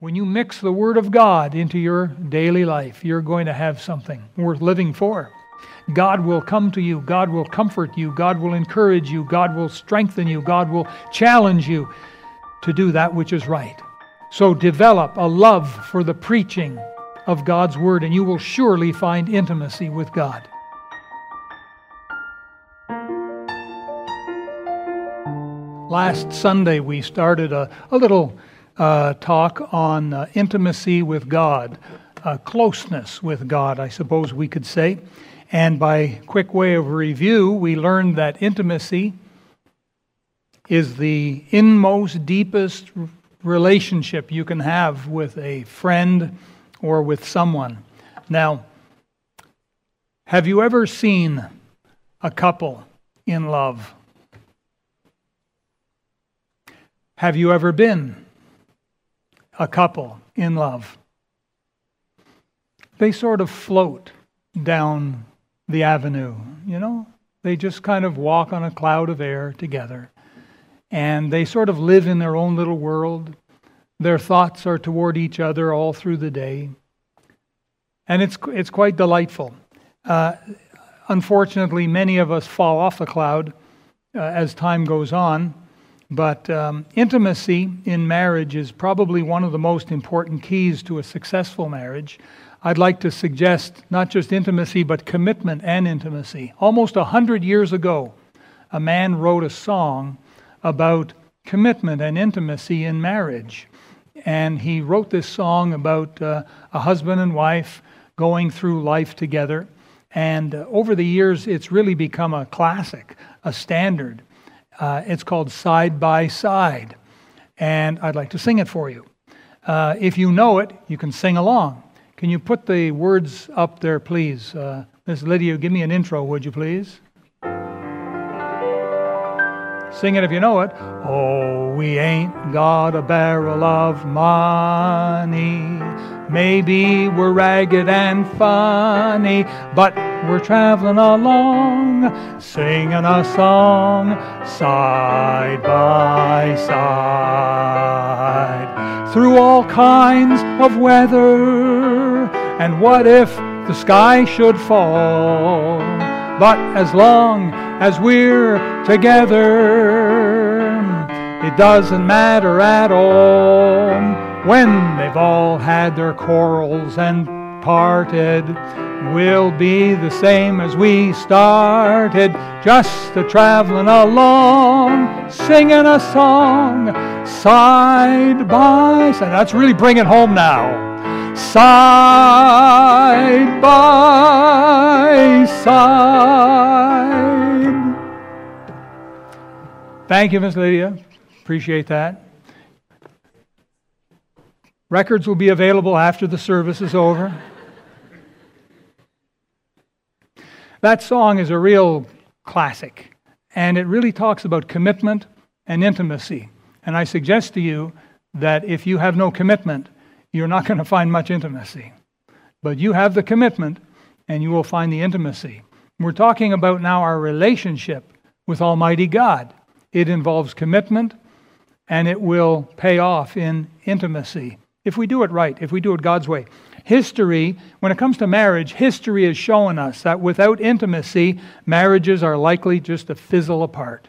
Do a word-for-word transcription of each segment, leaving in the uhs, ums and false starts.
When you mix the Word of God into your daily life, you're going to have something worth living for. God will come to you. God will comfort you. God will encourage you. God will strengthen you. God will challenge you to do that which is right. So develop a love for the preaching of God's Word, and you will surely find intimacy with God. Last Sunday, we started a, a little uh, talk on uh, intimacy with God, uh, closeness with God, I suppose we could say. And by quick way of review, we learned that intimacy is the inmost, deepest relationship you can have with a friend or with someone. Now, have you ever seen a couple in love? Have you ever been a couple in love? They sort of float down the avenue, you know? They just kind of walk on a cloud of air together. And they sort of live in their own little world. Their thoughts are toward each other all through the day. And it's it's quite delightful. Uh, unfortunately, many of us fall off the cloud uh, as time goes on. But um, intimacy in marriage is probably one of the most important keys to a successful marriage. I'd like to suggest not just intimacy, but commitment and intimacy. Almost a hundred years ago, a man wrote a song about commitment and intimacy in marriage. And he wrote this song about uh, a husband and wife going through life together. And uh, over the years, it's really become a classic, a standard. Uh, it's called Side by Side, and I'd like to sing it for you. Uh, if you know it, you can sing along. Can you put the words up there, please? Uh, Miss Lydia, give me an intro, would you please? Sing it if you know it. Oh, we ain't got a barrel of money. Maybe we're ragged and funny, but we're traveling along, singing a song, side by side. Through all kinds of weather, and what if the sky should fall? But as long as we're together, it doesn't matter at all. When they've all had their quarrels and parted, we'll be the same as we started, just a traveling along, singing a song, side by side. That's really bringing it home now. Side by side. Thank you, Miss Lydia. Appreciate that. Records will be available after the service is over. That song is a real classic, and it really talks about commitment and intimacy. And I suggest to you that if you have no commitment, you're not going to find much intimacy. But you have the commitment, and you will find the intimacy. We're talking about now our relationship with Almighty God. It involves commitment, and it will pay off in intimacy if we do it right, if we do it God's way. History, when it comes to marriage, history has shown us that without intimacy, marriages are likely just to fizzle apart.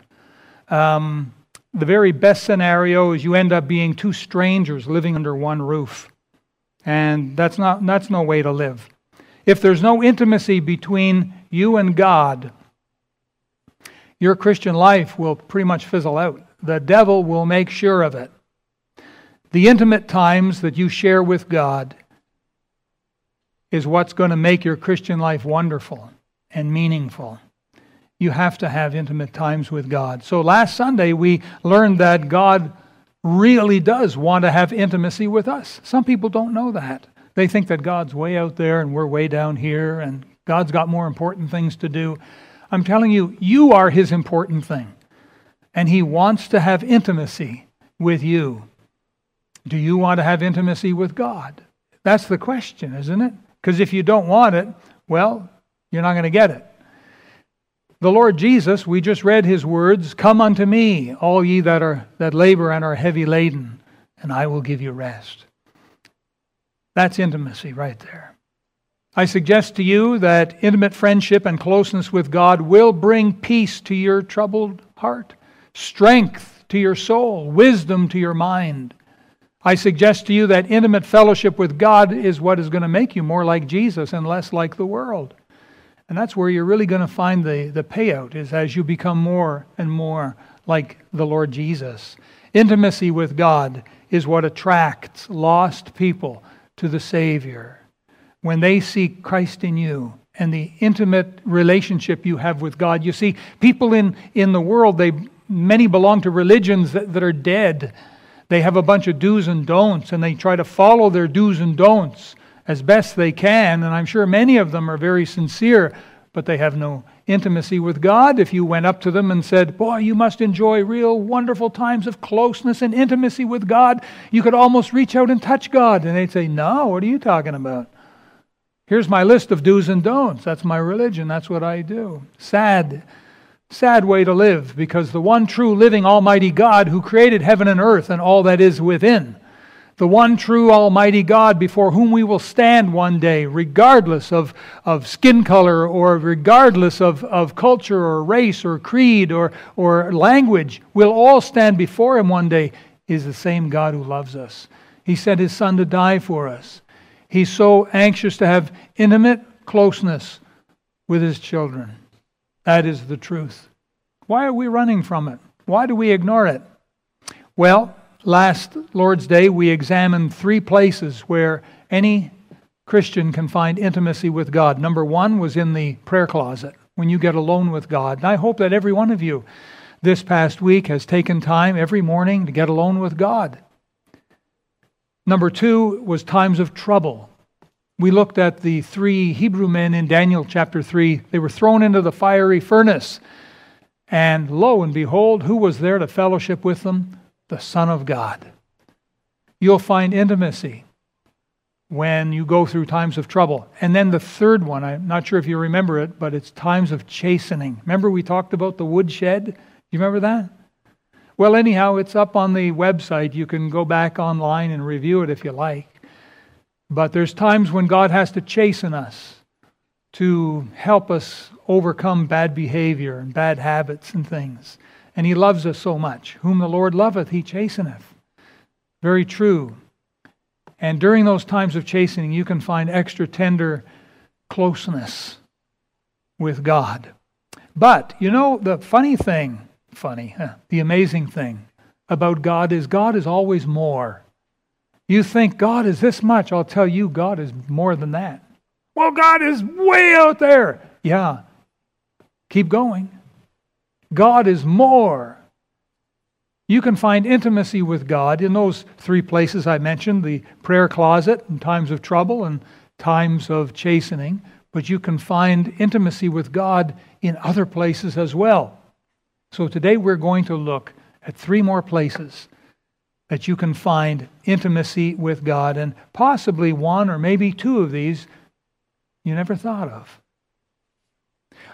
Um, the very best scenario is you end up being two strangers living under one roof. And that's not that's no way to live. If there's no intimacy between you and God, your Christian life will pretty much fizzle out. The devil will make sure of it. The intimate times that you share with God is what's going to make your Christian life wonderful and meaningful. You have to have intimate times with God. So last Sunday we learned that God really does want to have intimacy with us. Some people don't know that. They think that God's way out there and we're way down here and God's got more important things to do. I'm telling you, you are His important thing. And He wants to have intimacy with you. Do you want to have intimacy with God? That's the question, isn't it? Because if you don't want it, well, you're not going to get it. The Lord Jesus, we just read His words, "Come unto me, all ye that are that labor and are heavy laden, and I will give you rest." That's intimacy right there. I suggest to you that intimate friendship and closeness with God will bring peace to your troubled heart, strength to your soul, wisdom to your mind. I suggest to you that intimate fellowship with God is what is going to make you more like Jesus and less like the world. And that's where you're really going to find the, the payout, is as you become more and more like the Lord Jesus. Intimacy with God is what attracts lost people to the Savior. When they see Christ in you and the intimate relationship you have with God. You see, people in, in the world, they many belong to religions that, that are dead. They have a bunch of do's and don'ts, and they try to follow their do's and don'ts as best they can. And I'm sure many of them are very sincere, but they have no intimacy with God. If you went up to them and said, boy, you must enjoy real wonderful times of closeness and intimacy with God. You could almost reach out and touch God. And they'd say, no, what are you talking about? Here's my list of do's and don'ts. That's my religion. That's what I do. Sad, sad way to live, because the one true living Almighty God who created heaven and earth and all that is within, the one true Almighty God before whom we will stand one day, regardless of, of skin color, or regardless of, of culture or race or creed or, or language, we'll all stand before Him one day, is the same God who loves us. He sent His Son to die for us. He's so anxious to have intimate closeness with His children. That is the truth. Why are we running from it? Why do we ignore it? Well, last Lord's Day we examined three places where any Christian can find intimacy with God. Number one was in the prayer closet, when you get alone with God. And I hope that every one of you this past week has taken time every morning to get alone with God. Number two was times of trouble. We looked at the three Hebrew men in Daniel chapter three. They were thrown into the fiery furnace. And lo and behold, who was there to fellowship with them? The Son of God. You'll find intimacy when you go through times of trouble. And then the third one, I'm not sure if you remember it, but it's times of chastening. Remember we talked about the woodshed? Do you remember that? Well, anyhow, it's up on the website. You can go back online and review it if you like. But there's times when God has to chasten us to help us overcome bad behavior and bad habits and things. And He loves us so much. Whom the Lord loveth, He chasteneth. Very true. And during those times of chastening, you can find extra tender closeness with God. But, you know, the funny thing... Funny, huh? The amazing thing about God is God is always more. You think God is this much. I'll tell you, God is more than that. Well, God is way out there. Yeah, keep going. God is more. You can find intimacy with God in those three places I mentioned, the prayer closet and times of trouble and times of chastening, but you can find intimacy with God in other places as well. So today we're going to look at three more places that you can find intimacy with God, and possibly one or maybe two of these you never thought of.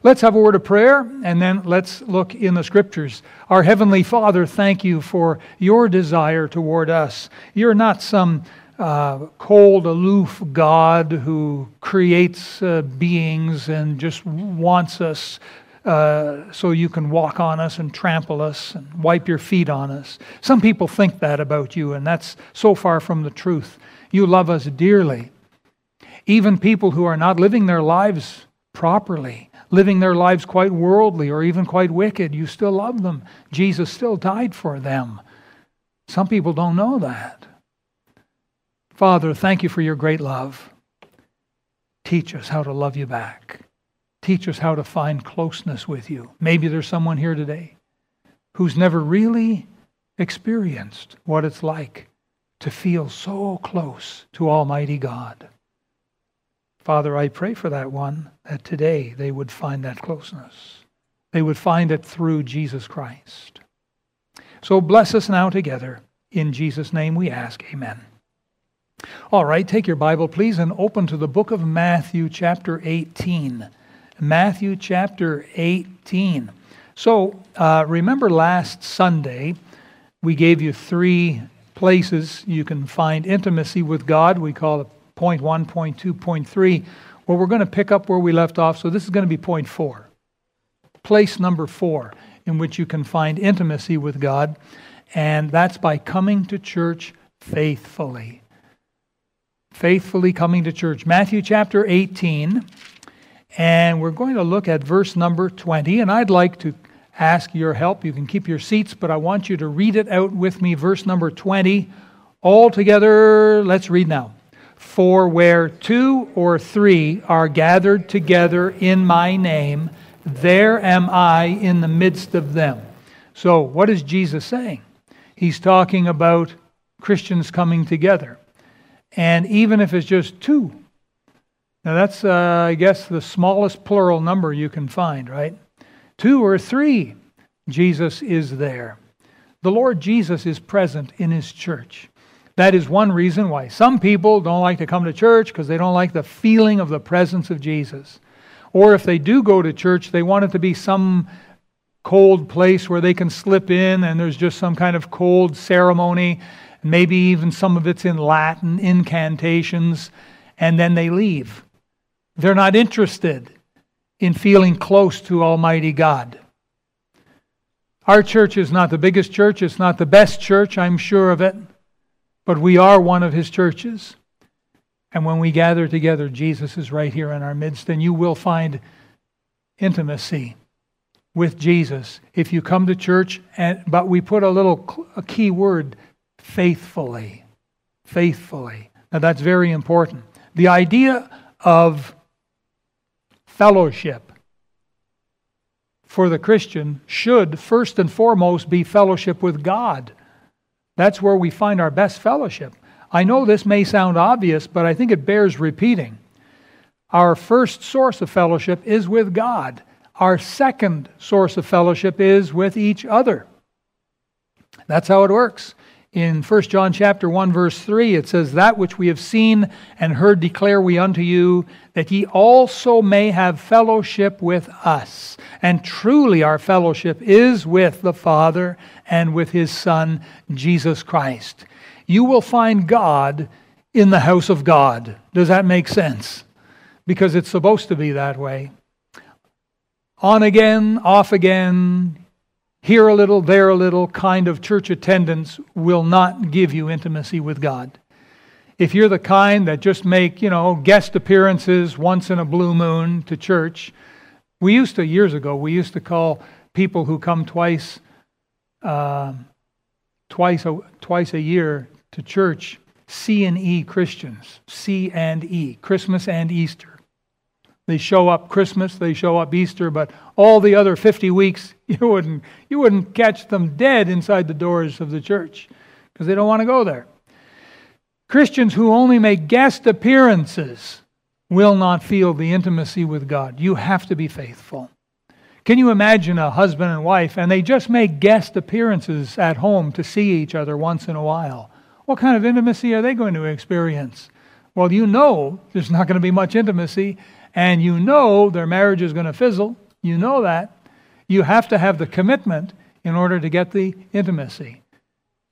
Let's have a word of prayer, and then let's look in the Scriptures. Our Heavenly Father, thank You for Your desire toward us. You're not some Uh, cold, aloof God who creates uh, beings and just wants us Uh, so you can walk on us and trample us and wipe your feet on us. Some people think that about You, and that's so far from the truth. You love us dearly. Even people who are not living their lives properly, living their lives quite worldly or even quite wicked, You still love them. Jesus still died for them. Some people don't know that. Father, thank You for Your great love. Teach us how to love You back. Teach us how to find closeness with You. Maybe there's someone here today who's never really experienced what it's like to feel so close to Almighty God. Father, I pray for that one, that today they would find that closeness. They would find it through Jesus Christ. So bless us now together. In Jesus' name we ask, amen. All right, take your Bible, please, and open to the book of Matthew, chapter eighteen. Matthew chapter eighteen. So, uh, remember last Sunday, we gave you three places you can find intimacy with God. We call it point one, point two, point three, where we're going to pick up where we left off. So this is going to be point four, place number four, in which you can find intimacy with God. And that's by coming to church faithfully. Faithfully coming to church. Matthew chapter eighteen, and we're going to look at verse number twenty. And I'd like to ask your help. You can keep your seats, but I want you to read it out with me. Verse number twenty. All together, let's read now. For where two or three are gathered together in my name, there am I in the midst of them. So what is Jesus saying? He's talking about Christians coming together. And even if it's just two, now that's, uh, I guess, the smallest plural number you can find, right? Two or three, Jesus is there. The Lord Jesus is present in His church. That is one reason why some people don't like to come to church, because they don't like the feeling of the presence of Jesus. Or if they do go to church, they want it to be some cold place where they can slip in and there's just some kind of cold ceremony, maybe even some of it's in Latin, incantations, and then they leave. They're not interested in feeling close to Almighty God. Our church is not the biggest church, it's not the best church, I'm sure of it, but we are one of His churches. And when we gather together, Jesus is right here in our midst, and you will find intimacy with Jesus if you come to church. And but we put a little a key word, faithfully. Faithfully. Now that's very important. The idea of fellowship for the Christian should first and foremost be fellowship with God. That's where we find our best fellowship. I know this may sound obvious, but I think it bears repeating. Our first source of fellowship is with God. Our second source of fellowship is with each other. That's how it works. In First John chapter one, verse three, it says, that which we have seen and heard declare we unto you, that ye also may have fellowship with us. And truly our fellowship is with the Father and with His Son, Jesus Christ. You will find God in the house of God. Does that make sense? Because it's supposed to be that way. On again, off again, here a little, there a little kind of church attendance will not give you intimacy with God. If you're the kind that just make, you know, guest appearances once in a blue moon to church, we used to, years ago, we used to call people who come twice, uh, twice, a, twice a year to church, C and E Christians, C and E, Christmas and Easter. They show up Christmas, they show up Easter, but all the other fifty weeks, you wouldn't, you wouldn't catch them dead inside the doors of the church because they don't want to go there. Christians who only make guest appearances will not feel the intimacy with God. You have to be faithful. Can you imagine a husband and wife, and they just make guest appearances at home to see each other once in a while? What kind of intimacy are they going to experience? Well, you know there's not going to be much intimacy. And you know their marriage is going to fizzle. You know that. You have to have the commitment in order to get the intimacy.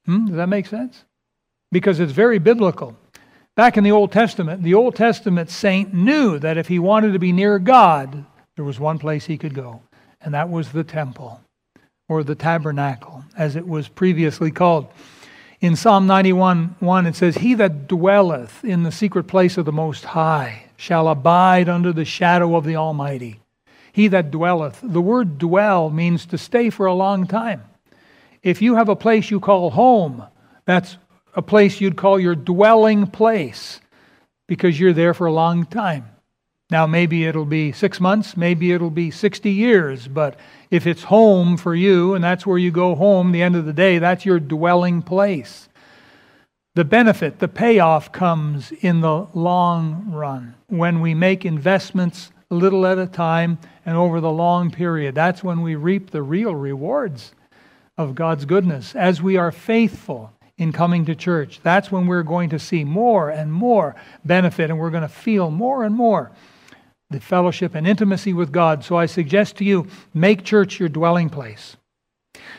Hmm? Does that make sense? Because it's very biblical. Back in the Old Testament, the Old Testament saint knew that if he wanted to be near God, there was one place he could go. And that was the temple, or the tabernacle, as it was previously called. In Psalm ninety-one, one, it says, he that dwelleth in the secret place of the Most High shall abide under the shadow of the Almighty. He that dwelleth. The word dwell means to stay for a long time. If you have a place you call home, that's a place you'd call your dwelling place, because you're there for a long time. Now maybe it'll be six months, maybe it'll be sixty years, but if it's home for you, and that's where you go home the end of the day, that's your dwelling place. The benefit, the payoff comes in the long run when we make investments a little at a time and over the long period. That's when we reap the real rewards of God's goodness. As we are faithful in coming to church, that's when we're going to see more and more benefit, and we're going to feel more and more the fellowship and intimacy with God. So I suggest to you, make church your dwelling place.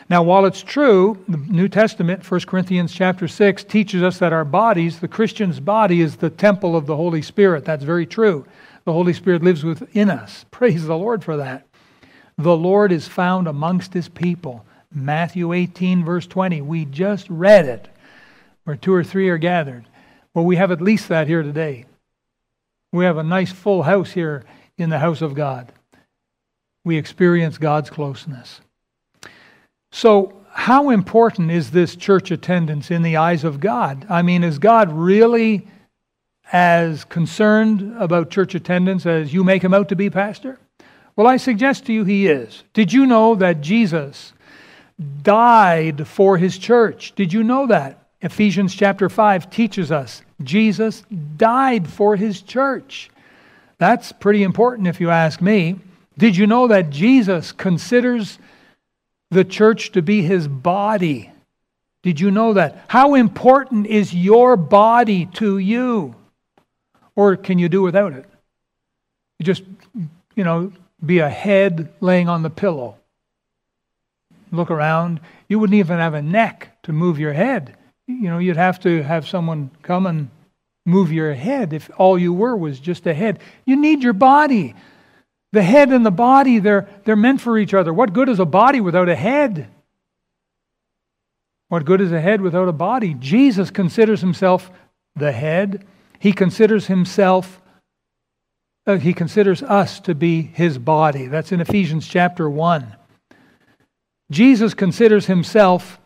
Now, while it's true, the New Testament, First Corinthians chapter six, teaches us that our bodies, the Christian's body, is the temple of the Holy Spirit. That's very true. The Holy Spirit lives within us. Praise the Lord for that. The Lord is found amongst His people. Matthew eighteen, verse twenty. We just read it, where two or three are gathered. Well, we have at least that here today. We have a nice full house here in the house of God. We experience God's closeness. So how important is this church attendance in the eyes of God? I mean, is God really as concerned about church attendance as you make Him out to be, Pastor? Well, I suggest to you He is. Did you know that Jesus died for His church? Did you know that? Ephesians chapter five teaches us Jesus died for His church. That's pretty important if you ask me. Did you know that Jesus considers the church to be His body? Did you know that? How important is your body to you? Or can you do without it? You just, you know, be a head laying on the pillow. Look around. You wouldn't even have a neck to move your head. You know, you'd have to have someone come and move your head if all you were was just a head. You need your body. The head and the body, they're, they're meant for each other. What good is a body without a head? What good is a head without a body? Jesus considers Himself the head. He considers Himself, uh, He considers us to be His body. That's in Ephesians chapter one. Jesus considers Himself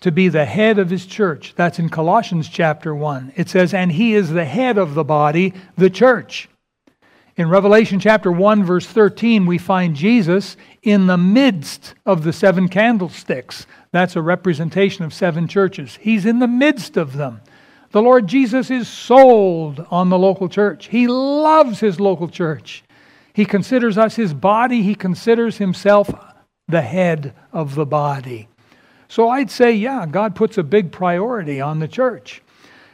to be the head of His church. That's in Colossians chapter one. It says, and He is the head of the body, the church. In Revelation chapter one, verse thirteen, we find Jesus in the midst of the seven candlesticks. That's a representation of seven churches. He's in the midst of them. The Lord Jesus is sold on the local church. He loves His local church. He considers us His body. He considers Himself the head of the body. So I'd say, yeah, God puts a big priority on the church.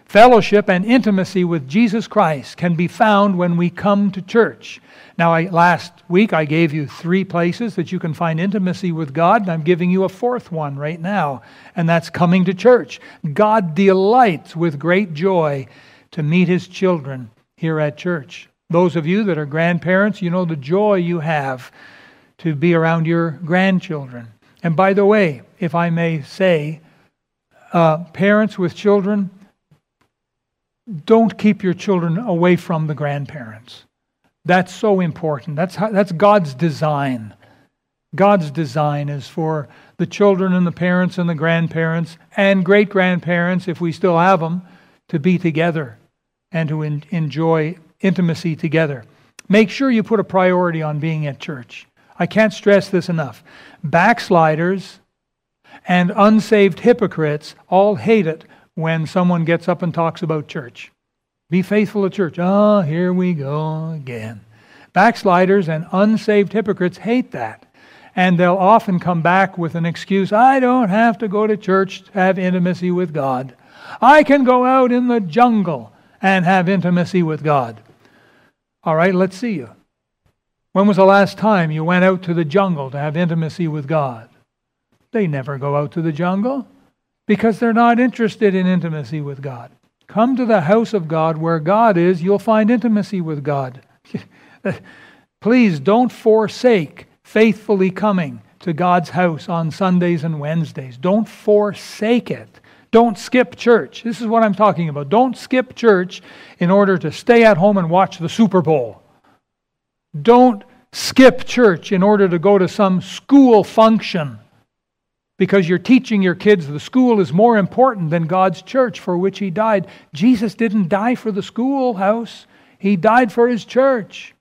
Fellowship and intimacy with Jesus Christ can be found when we come to church. Now, I, last week I gave you three places that you can find intimacy with God, and I'm giving you a fourth one right now, and that's coming to church. God delights with great joy to meet His children here at church. Those of you that are grandparents, you know the joy you have to be around your grandchildren. And by the way, if I may say, uh, parents with children, don't keep your children away from the grandparents. That's so important. That's how, that's God's design. God's design is for the children and the parents and the grandparents and great-grandparents, if we still have them, to be together and to en- enjoy intimacy together. Make sure you put a priority on being at church. I can't stress this enough. Backsliders and unsaved hypocrites all hate it when someone gets up and talks about church. Be faithful to church. Oh, here we go again. Backsliders and unsaved hypocrites hate that. And they'll often come back with an excuse. I don't have to go to church to have intimacy with God. I can go out in the jungle and have intimacy with God. All right, let's see you. When was the last time you went out to the jungle to have intimacy with God? They never go out to the jungle because they're not interested in intimacy with God. Come to the house of God where God is, you'll find intimacy with God. Please don't forsake faithfully coming to God's house on Sundays and Wednesdays. Don't forsake it. Don't skip church. This is what I'm talking about. Don't skip church in order to stay at home and watch the Super Bowl. Don't skip church in order to go to some school function because you're teaching your kids the school is more important than God's church for which He died. Jesus didn't die for the schoolhouse. He died for His church.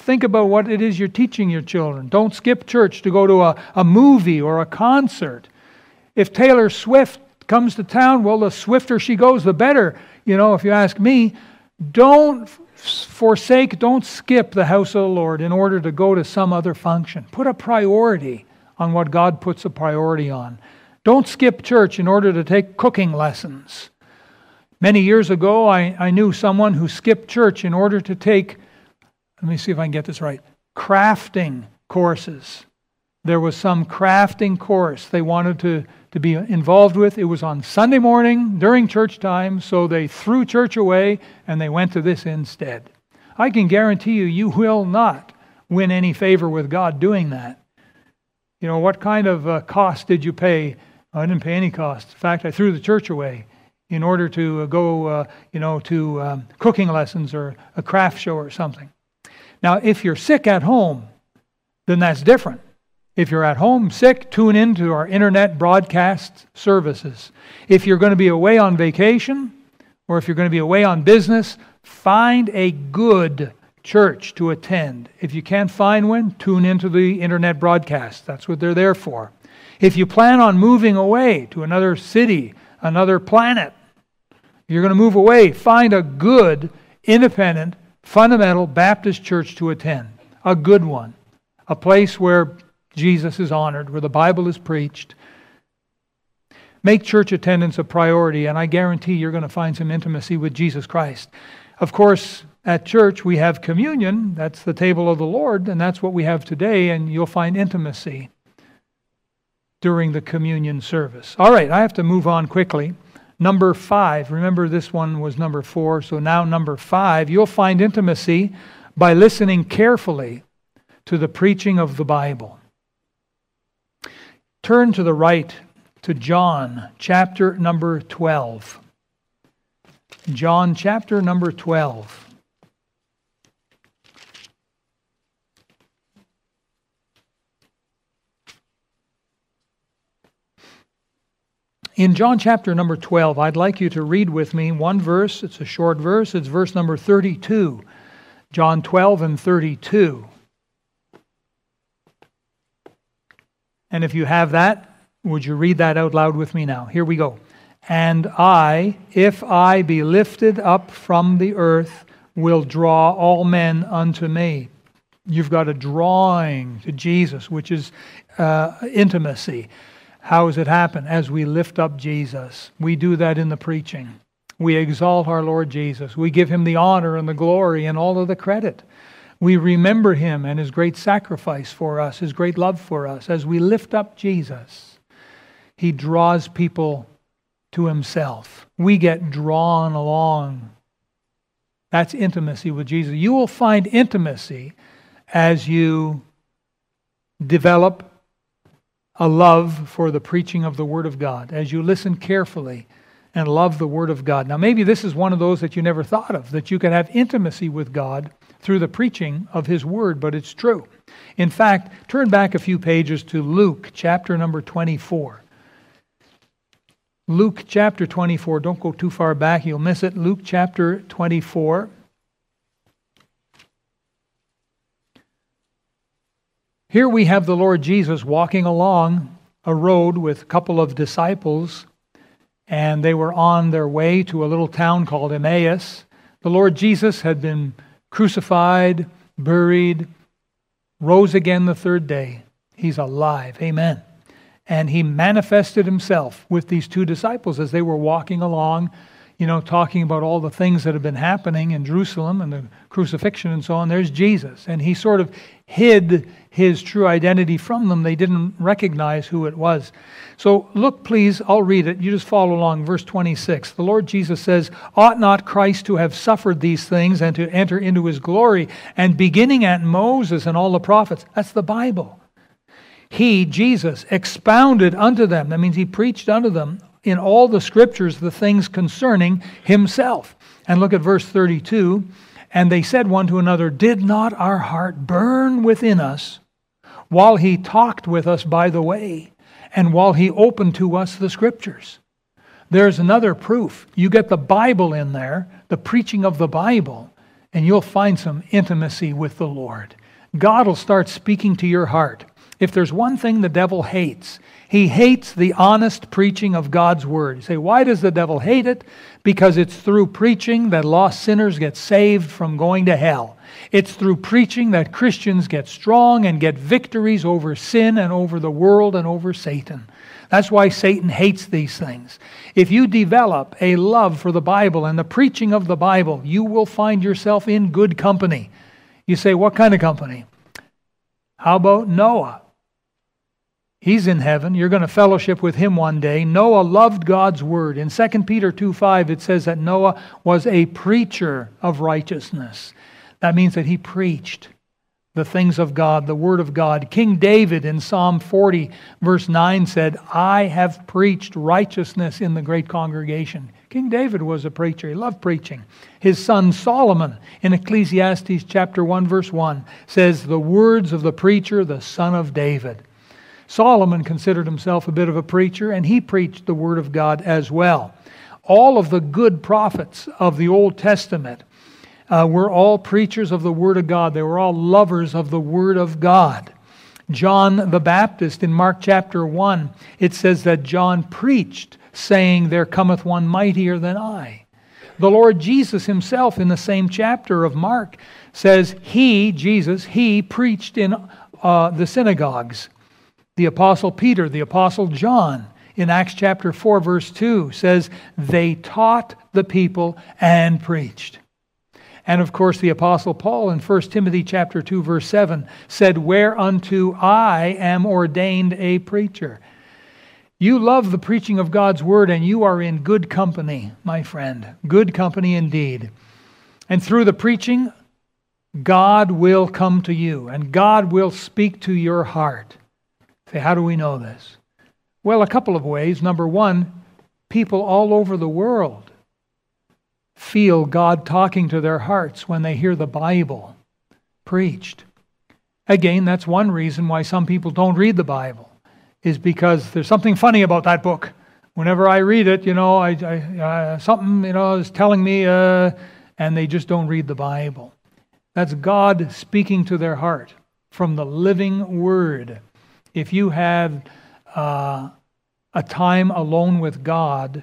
Think about what it is you're teaching your children. Don't skip church to go to a, a movie or a concert. If Taylor Swift comes to town, well, the swifter she goes, the better. You know, if you ask me, don't forsake, don't skip the house of the Lord in order to go to some other function. Put a priority on what God puts a priority on. Don't skip church in order to take cooking lessons. Many years ago, I, I knew someone who skipped church in order to take, let me see if I can get this right, crafting courses. There was some crafting course they wanted to, to be involved with. It was on Sunday morning during church time, so they threw church away and they went to this instead. I can guarantee you, you will not win any favor with God doing that. You know, what kind of uh, cost did you pay? I didn't pay any cost. In fact, I threw the church away in order to uh, go, uh, you know, to um, cooking lessons or a craft show or something. Now, if you're sick at home, then that's different. If you're at home sick, tune in to our internet broadcast services. If you're going to be away on vacation, or if you're going to be away on business, find a good church to attend. If you can't find one, tune into the internet broadcast. That's what they're there for. If you plan on moving away to another city, another planet, you're going to move away, find a good, independent, fundamental Baptist church to attend. A good one. A place where Jesus is honored, where the Bible is preached. Make church attendance a priority, and I guarantee you're going to find some intimacy with Jesus Christ. Of course, at church we have communion. That's the table of the Lord, and that's what we have today, and you'll find intimacy during the communion service. All right, I have to move on quickly. Number five, remember this one was number four, so now number five, you'll find intimacy by listening carefully to the preaching of the Bible. Turn to the right to John chapter number twelve. John chapter number twelve. In John chapter number twelve, I'd like you to read with me one verse. It's a short verse. It's verse number thirty-two. John twelve and thirty-two. And if you have that, would you read that out loud with me now? Here we go. And I, if I be lifted up from the earth, will draw all men unto me. You've got a drawing to Jesus, which is uh, intimacy. How does it happen? As we lift up Jesus. We do that in the preaching. We exalt our Lord Jesus. We give Him the honor and the glory and all of the credit. We remember Him and His great sacrifice for us, His great love for us. As we lift up Jesus, He draws people to Himself. We get drawn along. That's intimacy with Jesus. You will find intimacy as you develop a love for the preaching of the Word of God, as you listen carefully and love the Word of God. Now, maybe this is one of those that you never thought of, that you can have intimacy with God through the preaching of His Word, but it's true. In fact, turn back a few pages to Luke chapter number twenty-four. Luke chapter twenty-four. Don't go too far back. You'll miss it. Luke chapter twenty-four. Here we have the Lord Jesus walking along a road with a couple of disciples, and they were on their way to a little town called Emmaus. The Lord Jesus had been crucified, buried, rose again the third day. He's alive. Amen. And He manifested Himself with these two disciples as they were walking along, you know, talking about all the things that have been happening in Jerusalem and the crucifixion and so on. There's Jesus. And He sort of hid His true identity from them. They didn't recognize who it was. So look, please, I'll read it. You just follow along. Verse twenty-six. The Lord Jesus says, ought not Christ to have suffered these things and to enter into His glory? And beginning at Moses and all the prophets. That's the Bible. He, Jesus, expounded unto them. That means He preached unto them in all the Scriptures the things concerning Himself. And look at verse thirty-two. And they said one to another, did not our heart burn within us while He talked with us by the way, and while He opened to us the Scriptures? There's another proof. You get the Bible in there, the preaching of the Bible, and you'll find some intimacy with the Lord. God will start speaking to your heart. If there's one thing the devil hates, he hates the honest preaching of God's Word. You say, why does the devil hate it? Because it's through preaching that lost sinners get saved from going to hell. It's through preaching that Christians get strong and get victories over sin and over the world and over Satan. That's why Satan hates these things. If you develop a love for the Bible and the preaching of the Bible, you will find yourself in good company. You say, what kind of company? How about Noah? He's in heaven. You're going to fellowship with him one day. Noah loved God's word. In Second Peter two five, it says that Noah was a preacher of righteousness. That means that he preached the things of God, the word of God. King David in Psalm forty verse nine said, I have preached righteousness in the great congregation. King David was a preacher. He loved preaching. His son Solomon in Ecclesiastes chapter one verse one says, the words of the preacher, the son of David. Solomon considered himself a bit of a preacher, and he preached the word of God as well. All of the good prophets of the Old Testament uh, were all preachers of the word of God. They were all lovers of the word of God. John the Baptist in Mark chapter one, it says that John preached, saying, there cometh one mightier than I. The Lord Jesus himself in the same chapter of Mark says, he, Jesus, he preached in uh, the synagogues. The Apostle Peter, the Apostle John, in Acts chapter four verse two says, they taught the people and preached. And of course the Apostle Paul in First Timothy chapter two verse seven said, whereunto I am ordained a preacher. You love the preaching of God's word, and you are in good company, my friend. Good company indeed. And through the preaching, God will come to you, and God will speak to your heart. Say, how do we know this? Well, a couple of ways. Number one, people all over the world feel God talking to their hearts when they hear the Bible preached. Again, that's one reason why some people don't read the Bible, is because there's something funny about that book. Whenever I read it, you know, I, I uh, something, you know, is telling me, uh, and they just don't read the Bible. That's God speaking to their heart from the living Word. If you have uh, a time alone with God,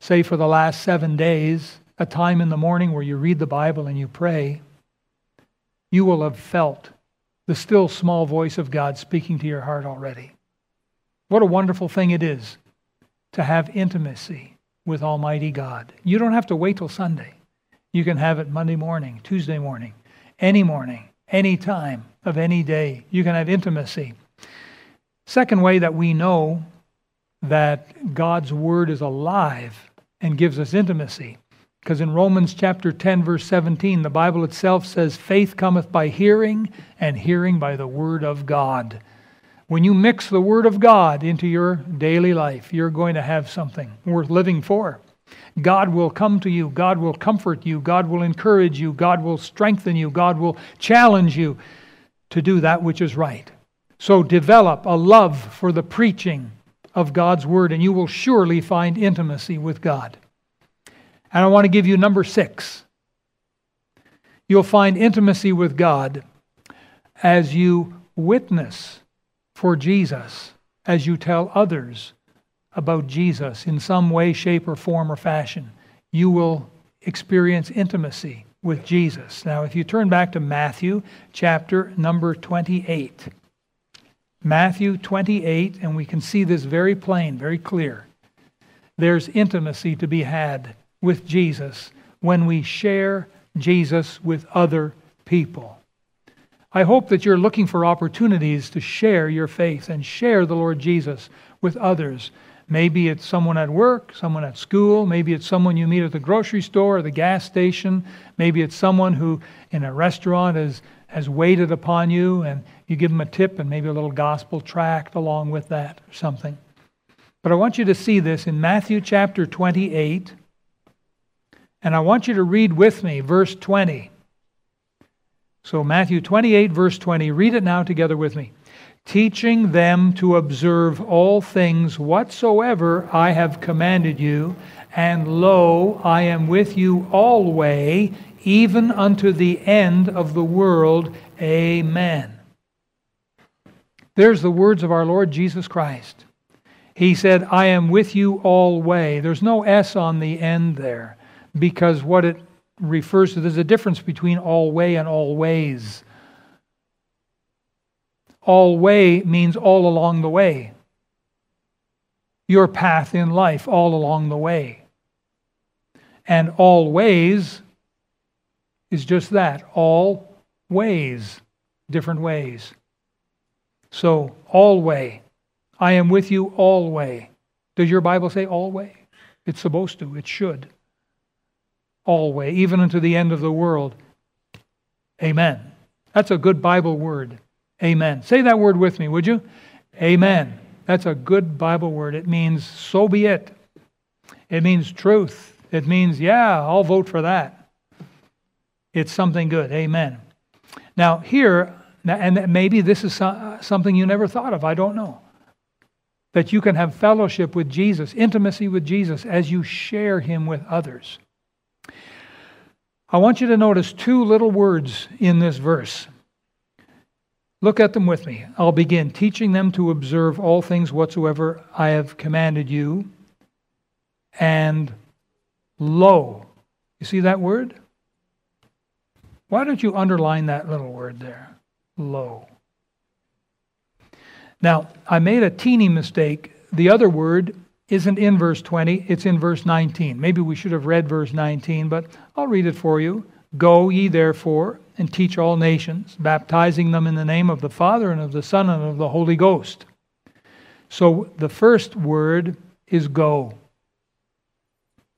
say for the last seven days, a time in the morning where you read the Bible and you pray, you will have felt the still small voice of God speaking to your heart already. What a wonderful thing it is to have intimacy with Almighty God. You don't have to wait till Sunday. You can have it Monday morning, Tuesday morning, any morning, any time of any day. You can have intimacy. Second way that we know that God's Word is alive and gives us intimacy, because in Romans chapter ten verse seventeen, the Bible itself says, faith cometh by hearing, and hearing by the Word of God. When you mix the Word of God into your daily life, you're going to have something worth living for. God will come to you. God will comfort you. God will encourage you. God will strengthen you. God will challenge you to do that which is right. So develop a love for the preaching of God's Word, and you will surely find intimacy with God. And I want to give you number six. You'll find intimacy with God as you witness for Jesus, as you tell others about Jesus in some way, shape, or form, or fashion. You will experience intimacy with Jesus. Now, if you turn back to Matthew chapter number twenty-eight. Matthew twenty-eight, and we can see this very plain, very clear. There's intimacy to be had with Jesus when we share Jesus with other people. I hope that you're looking for opportunities to share your faith and share the Lord Jesus with others. Maybe it's someone at work, someone at school, maybe it's someone you meet at the grocery store or the gas station, maybe it's someone who in a restaurant has, has waited upon you, and you give them a tip and maybe a little gospel tract along with that or something. But I want you to see this in Matthew chapter twenty-eight, and I want you to read with me verse twenty. So Matthew twenty-eight verse twenty, read it now together with me. Teaching them to observe all things whatsoever I have commanded you, and lo, I am with you alway, even unto the end of the world. Amen. There's the words of our Lord Jesus Christ. He said, I am with you alway. There's no S on the end there, because what it refers to, there's a difference between alway and always. All way means all along the way. Your path in life, all along the way. And always is just that. All ways. Different ways. So, alway. I am with you alway. Does your Bible say alway? It's supposed to. It should. Alway, even unto the end of the world. Amen. That's a good Bible word. Amen. Say that word with me, would you? Amen. That's a good Bible word. It means, so be it. It means truth. It means, yeah, I'll vote for that. It's something good. Amen. Now here, and maybe this is something you never thought of, I don't know, that you can have fellowship with Jesus, intimacy with Jesus, as you share Him with others. I want you to notice two little words in this verse. Look at them with me. I'll begin. Teaching them to observe all things whatsoever I have commanded you. And lo. You see that word? Why don't you underline that little word there? Lo. Now, I made a teeny mistake. The other word isn't in verse twenty, it's in verse nineteen. Maybe we should have read verse nineteen, but I'll read it for you. Go ye therefore, and teach all nations, baptizing them in the name of the Father, and of the Son, and of the Holy Ghost. So the first word is go.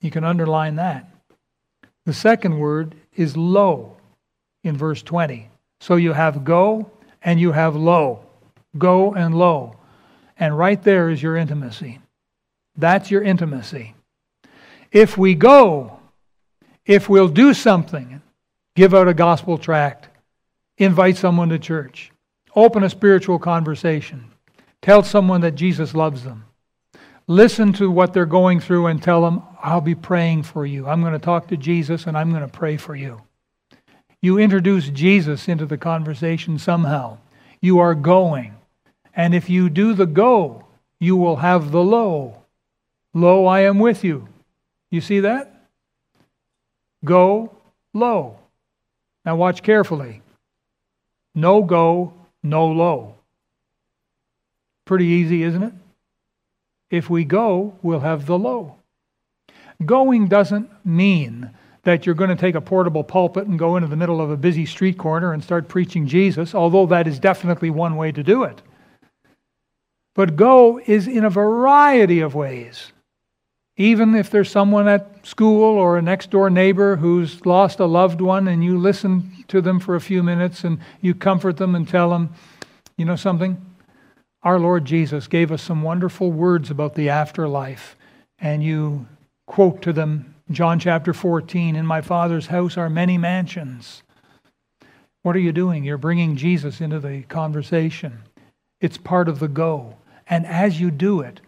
You can underline that. The second word is lo, in verse twenty. So you have go, and you have lo. Go and lo. And right there is your intimacy. That's your intimacy. If we go, if we'll do something, give out a gospel tract, invite someone to church, open a spiritual conversation, tell someone that Jesus loves them, listen to what they're going through and tell them, I'll be praying for you. I'm going to talk to Jesus and I'm going to pray for you. You introduce Jesus into the conversation somehow. You are going. And if you do the go, you will have the lo. Lo, I am with you. You see that? Go, lo. Now watch carefully. No go, no lo. Pretty easy, isn't it? If we go, we'll have the lo. Going doesn't mean that you're going to take a portable pulpit and go into the middle of a busy street corner and start preaching Jesus, although that is definitely one way to do it. But go is in a variety of ways. Even if there's someone at school or a next-door neighbor who's lost a loved one and you listen to them for a few minutes and you comfort them and tell them, you know something? Our Lord Jesus gave us some wonderful words about the afterlife. And you quote to them John chapter fourteen, in my Father's house are many mansions. What are you doing? You're bringing Jesus into the conversation. It's part of the go. And as you do it,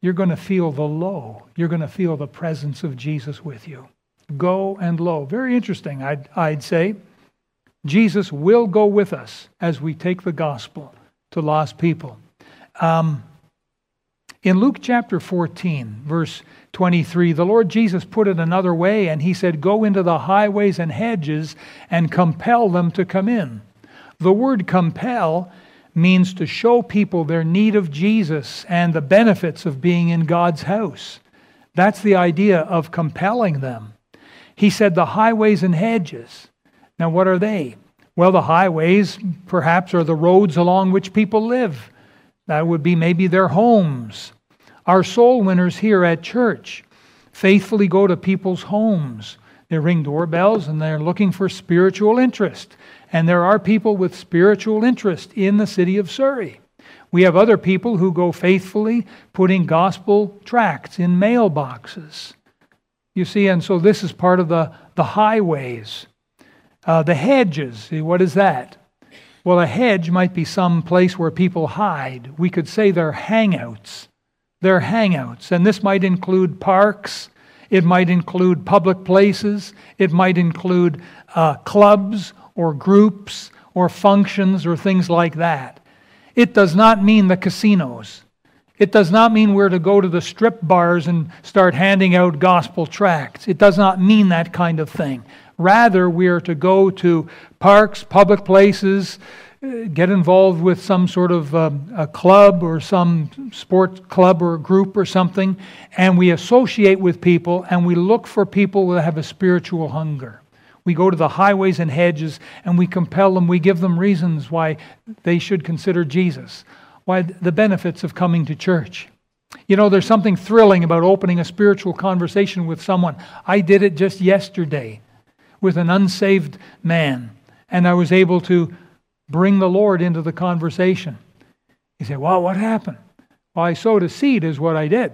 you're going to feel the lo. You're going to feel the presence of Jesus with you. Go and lo. Very interesting, I'd, I'd say. Jesus will go with us as we take the gospel to lost people. Um, in Luke chapter fourteen, verse twenty-three, the Lord Jesus put it another way, and He said, go into the highways and hedges and compel them to come in. The word compel means to show people their need of Jesus and the benefits of being in God's house. That's the idea of compelling them. He said the highways and hedges. Now what are they? Well, the highways perhaps are the roads along which people live. That would be maybe their homes. Our soul winners here at church faithfully go to people's homes. They ring doorbells and they're looking for spiritual interest. And there are people with spiritual interest in the city of Surrey. We have other people who go faithfully putting gospel tracts in mailboxes. You see, and so this is part of the, the highways. Uh, the hedges, what is that? Well, a hedge might be some place where people hide. We could say they're hangouts. They're hangouts. And this might include parks. It might include public places. It might include uh, clubs, or groups, or functions, or things like that. It does not mean the casinos. It does not mean we're to go to the strip bars and start handing out gospel tracts. It does not mean that kind of thing. Rather, we are to go to parks, public places, get involved with some sort of um, a club or some sports club or group or something, and we associate with people and we look for people that have a spiritual hunger. We go to the highways and hedges and we compel them. We give them reasons why they should consider Jesus, why the benefits of coming to church. You know, there's something thrilling about opening a spiritual conversation with someone. I did it just yesterday with an unsaved man, and I was able to bring the Lord into the conversation. You say, well, what happened? Well, I sowed a seed is what I did.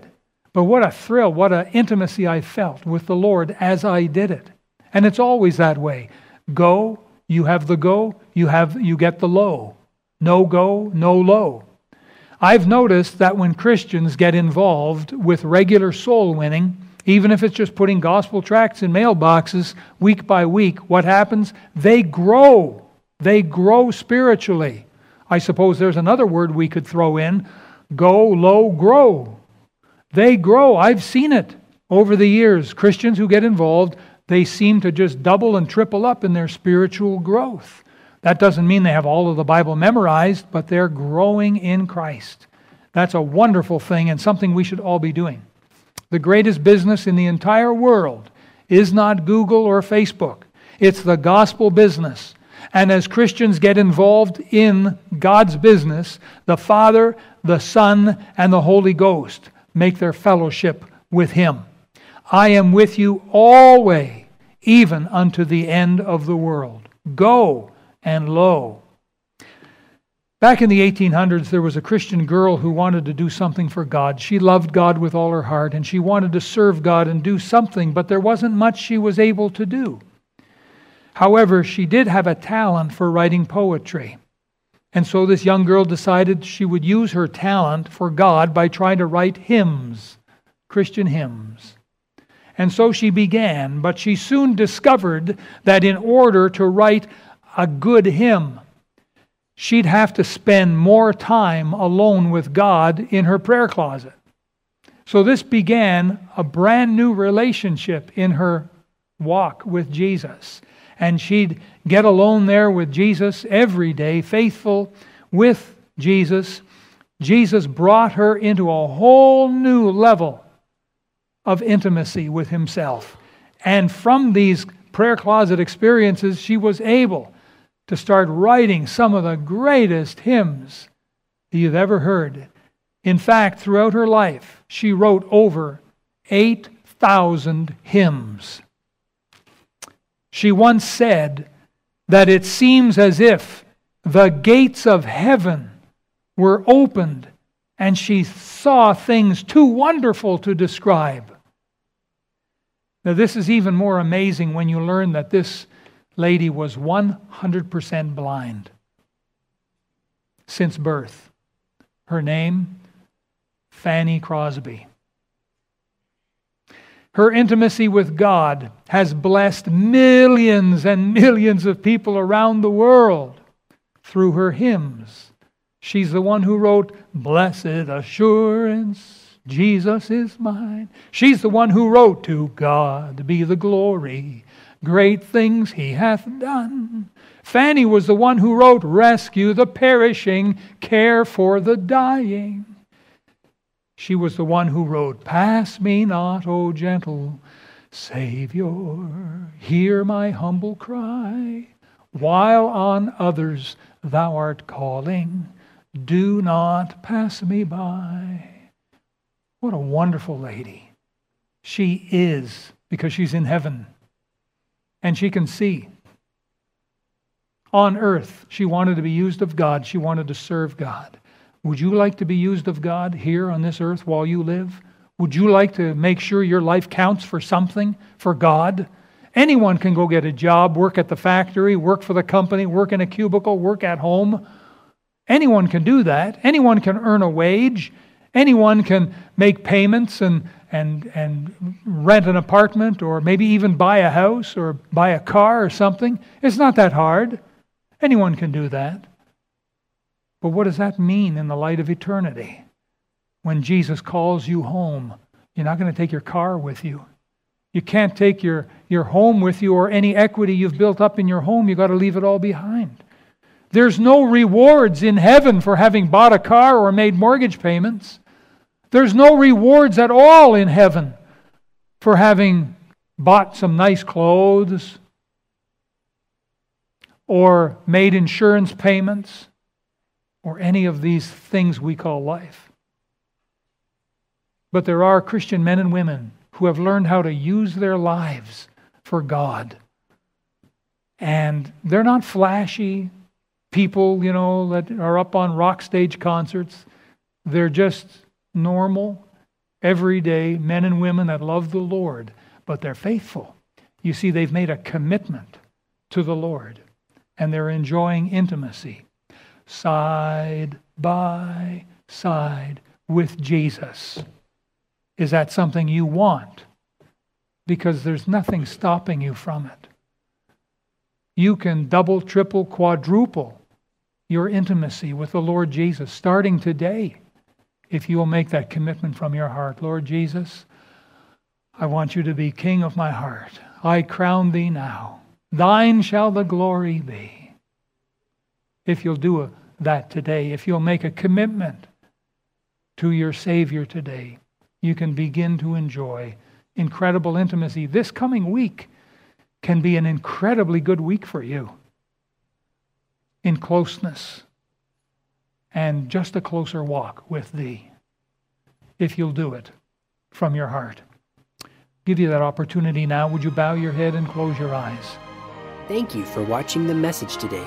But what a thrill, what an intimacy I felt with the Lord as I did it. And it's always that way. Go, you have the go, you have you get the low. No go, no low. I've noticed that when Christians get involved with regular soul winning, even if it's just putting gospel tracts in mailboxes week by week, what happens? They grow. They grow spiritually. I suppose there's another word we could throw in. Go, low, grow. They grow. I've seen it over the years. Christians who get involved, they seem to just double and triple up in their spiritual growth. That doesn't mean they have all of the Bible memorized, but they're growing in Christ. That's a wonderful thing and something we should all be doing. The greatest business in the entire world is not Google or Facebook. It's the gospel business. And as Christians get involved in God's business, the Father, the Son, and the Holy Ghost make their fellowship with Him. I am with you always, even unto the end of the world. Go. And lo. Back in the eighteen hundreds, there was a Christian girl who wanted to do something for God. She loved God with all her heart, and she wanted to serve God and do something, but there wasn't much she was able to do. However, she did have a talent for writing poetry. And so this young girl decided she would use her talent for God by trying to write hymns, Christian hymns. And so she began, but she soon discovered that in order to write a good hymn, she'd have to spend more time alone with God in her prayer closet. So this began a brand new relationship in her walk with Jesus. And she'd get alone there with Jesus every day, faithful with Jesus. Jesus brought her into a whole new level of intimacy with Himself. And from these prayer closet experiences, she was able to start writing some of the greatest hymns that you've ever heard. In fact, throughout her life, she wrote over eight thousand hymns. She once said that it seems as if the gates of heaven were opened and she saw things too wonderful to describe. Now, this is even more amazing when you learn that this lady was one hundred percent blind since birth. Her name, Fanny Crosby. Her intimacy with God has blessed millions and millions of people around the world through her hymns. She's the one who wrote, "Blessed Assurance, Jesus is mine." She's the one who wrote, "To God be the glory, great things He hath done." Fanny was the one who wrote, "Rescue the perishing, care for the dying." She was the one who wrote, "Pass me not, O gentle Savior, hear my humble cry. While on others Thou art calling, do not pass me by." What a wonderful lady. She is, because she's in heaven. And she can see. On earth, she wanted to be used of God. She wanted to serve God. Would you like to be used of God here on this earth while you live? Would you like to make sure your life counts for something, for God? Anyone can go get a job, work at the factory, work for the company, work in a cubicle, work at home. Anyone can do that. Anyone can earn a wage. Anyone can make payments and And, and rent an apartment, or maybe even buy a house or buy a car or something. It's not that hard. Anyone can do that. But what does that mean in the light of eternity? When Jesus calls you home, you're not going to take your car with you. You can't take your, your home with you, or any equity you've built up in your home. You've got to leave it all behind. There's no rewards in heaven for having bought a car or made mortgage payments. There's no rewards at all in heaven for having bought some nice clothes or made insurance payments or any of these things we call life. But there are Christian men and women who have learned how to use their lives for God. And they're not flashy people, you know, that are up on rock stage concerts. They're just normal, everyday men and women that love the Lord, but they're faithful. You see, they've made a commitment to the Lord, and they're enjoying intimacy side by side with Jesus. Is that something you want? Because there's nothing stopping you from it. You can double, triple, quadruple your intimacy with the Lord Jesus starting today if you will make that commitment from your heart. Lord Jesus, I want you to be King of my heart. I crown thee now. Thine shall the glory be. If you'll do that today, if you'll make a commitment to your Savior today, you can begin to enjoy incredible intimacy. This coming week can be an incredibly good week for you in closeness and just a closer walk with thee, if you'll do it from your heart. Give you that opportunity now. Would you bow your head and close your eyes? Thank you for watching the message today.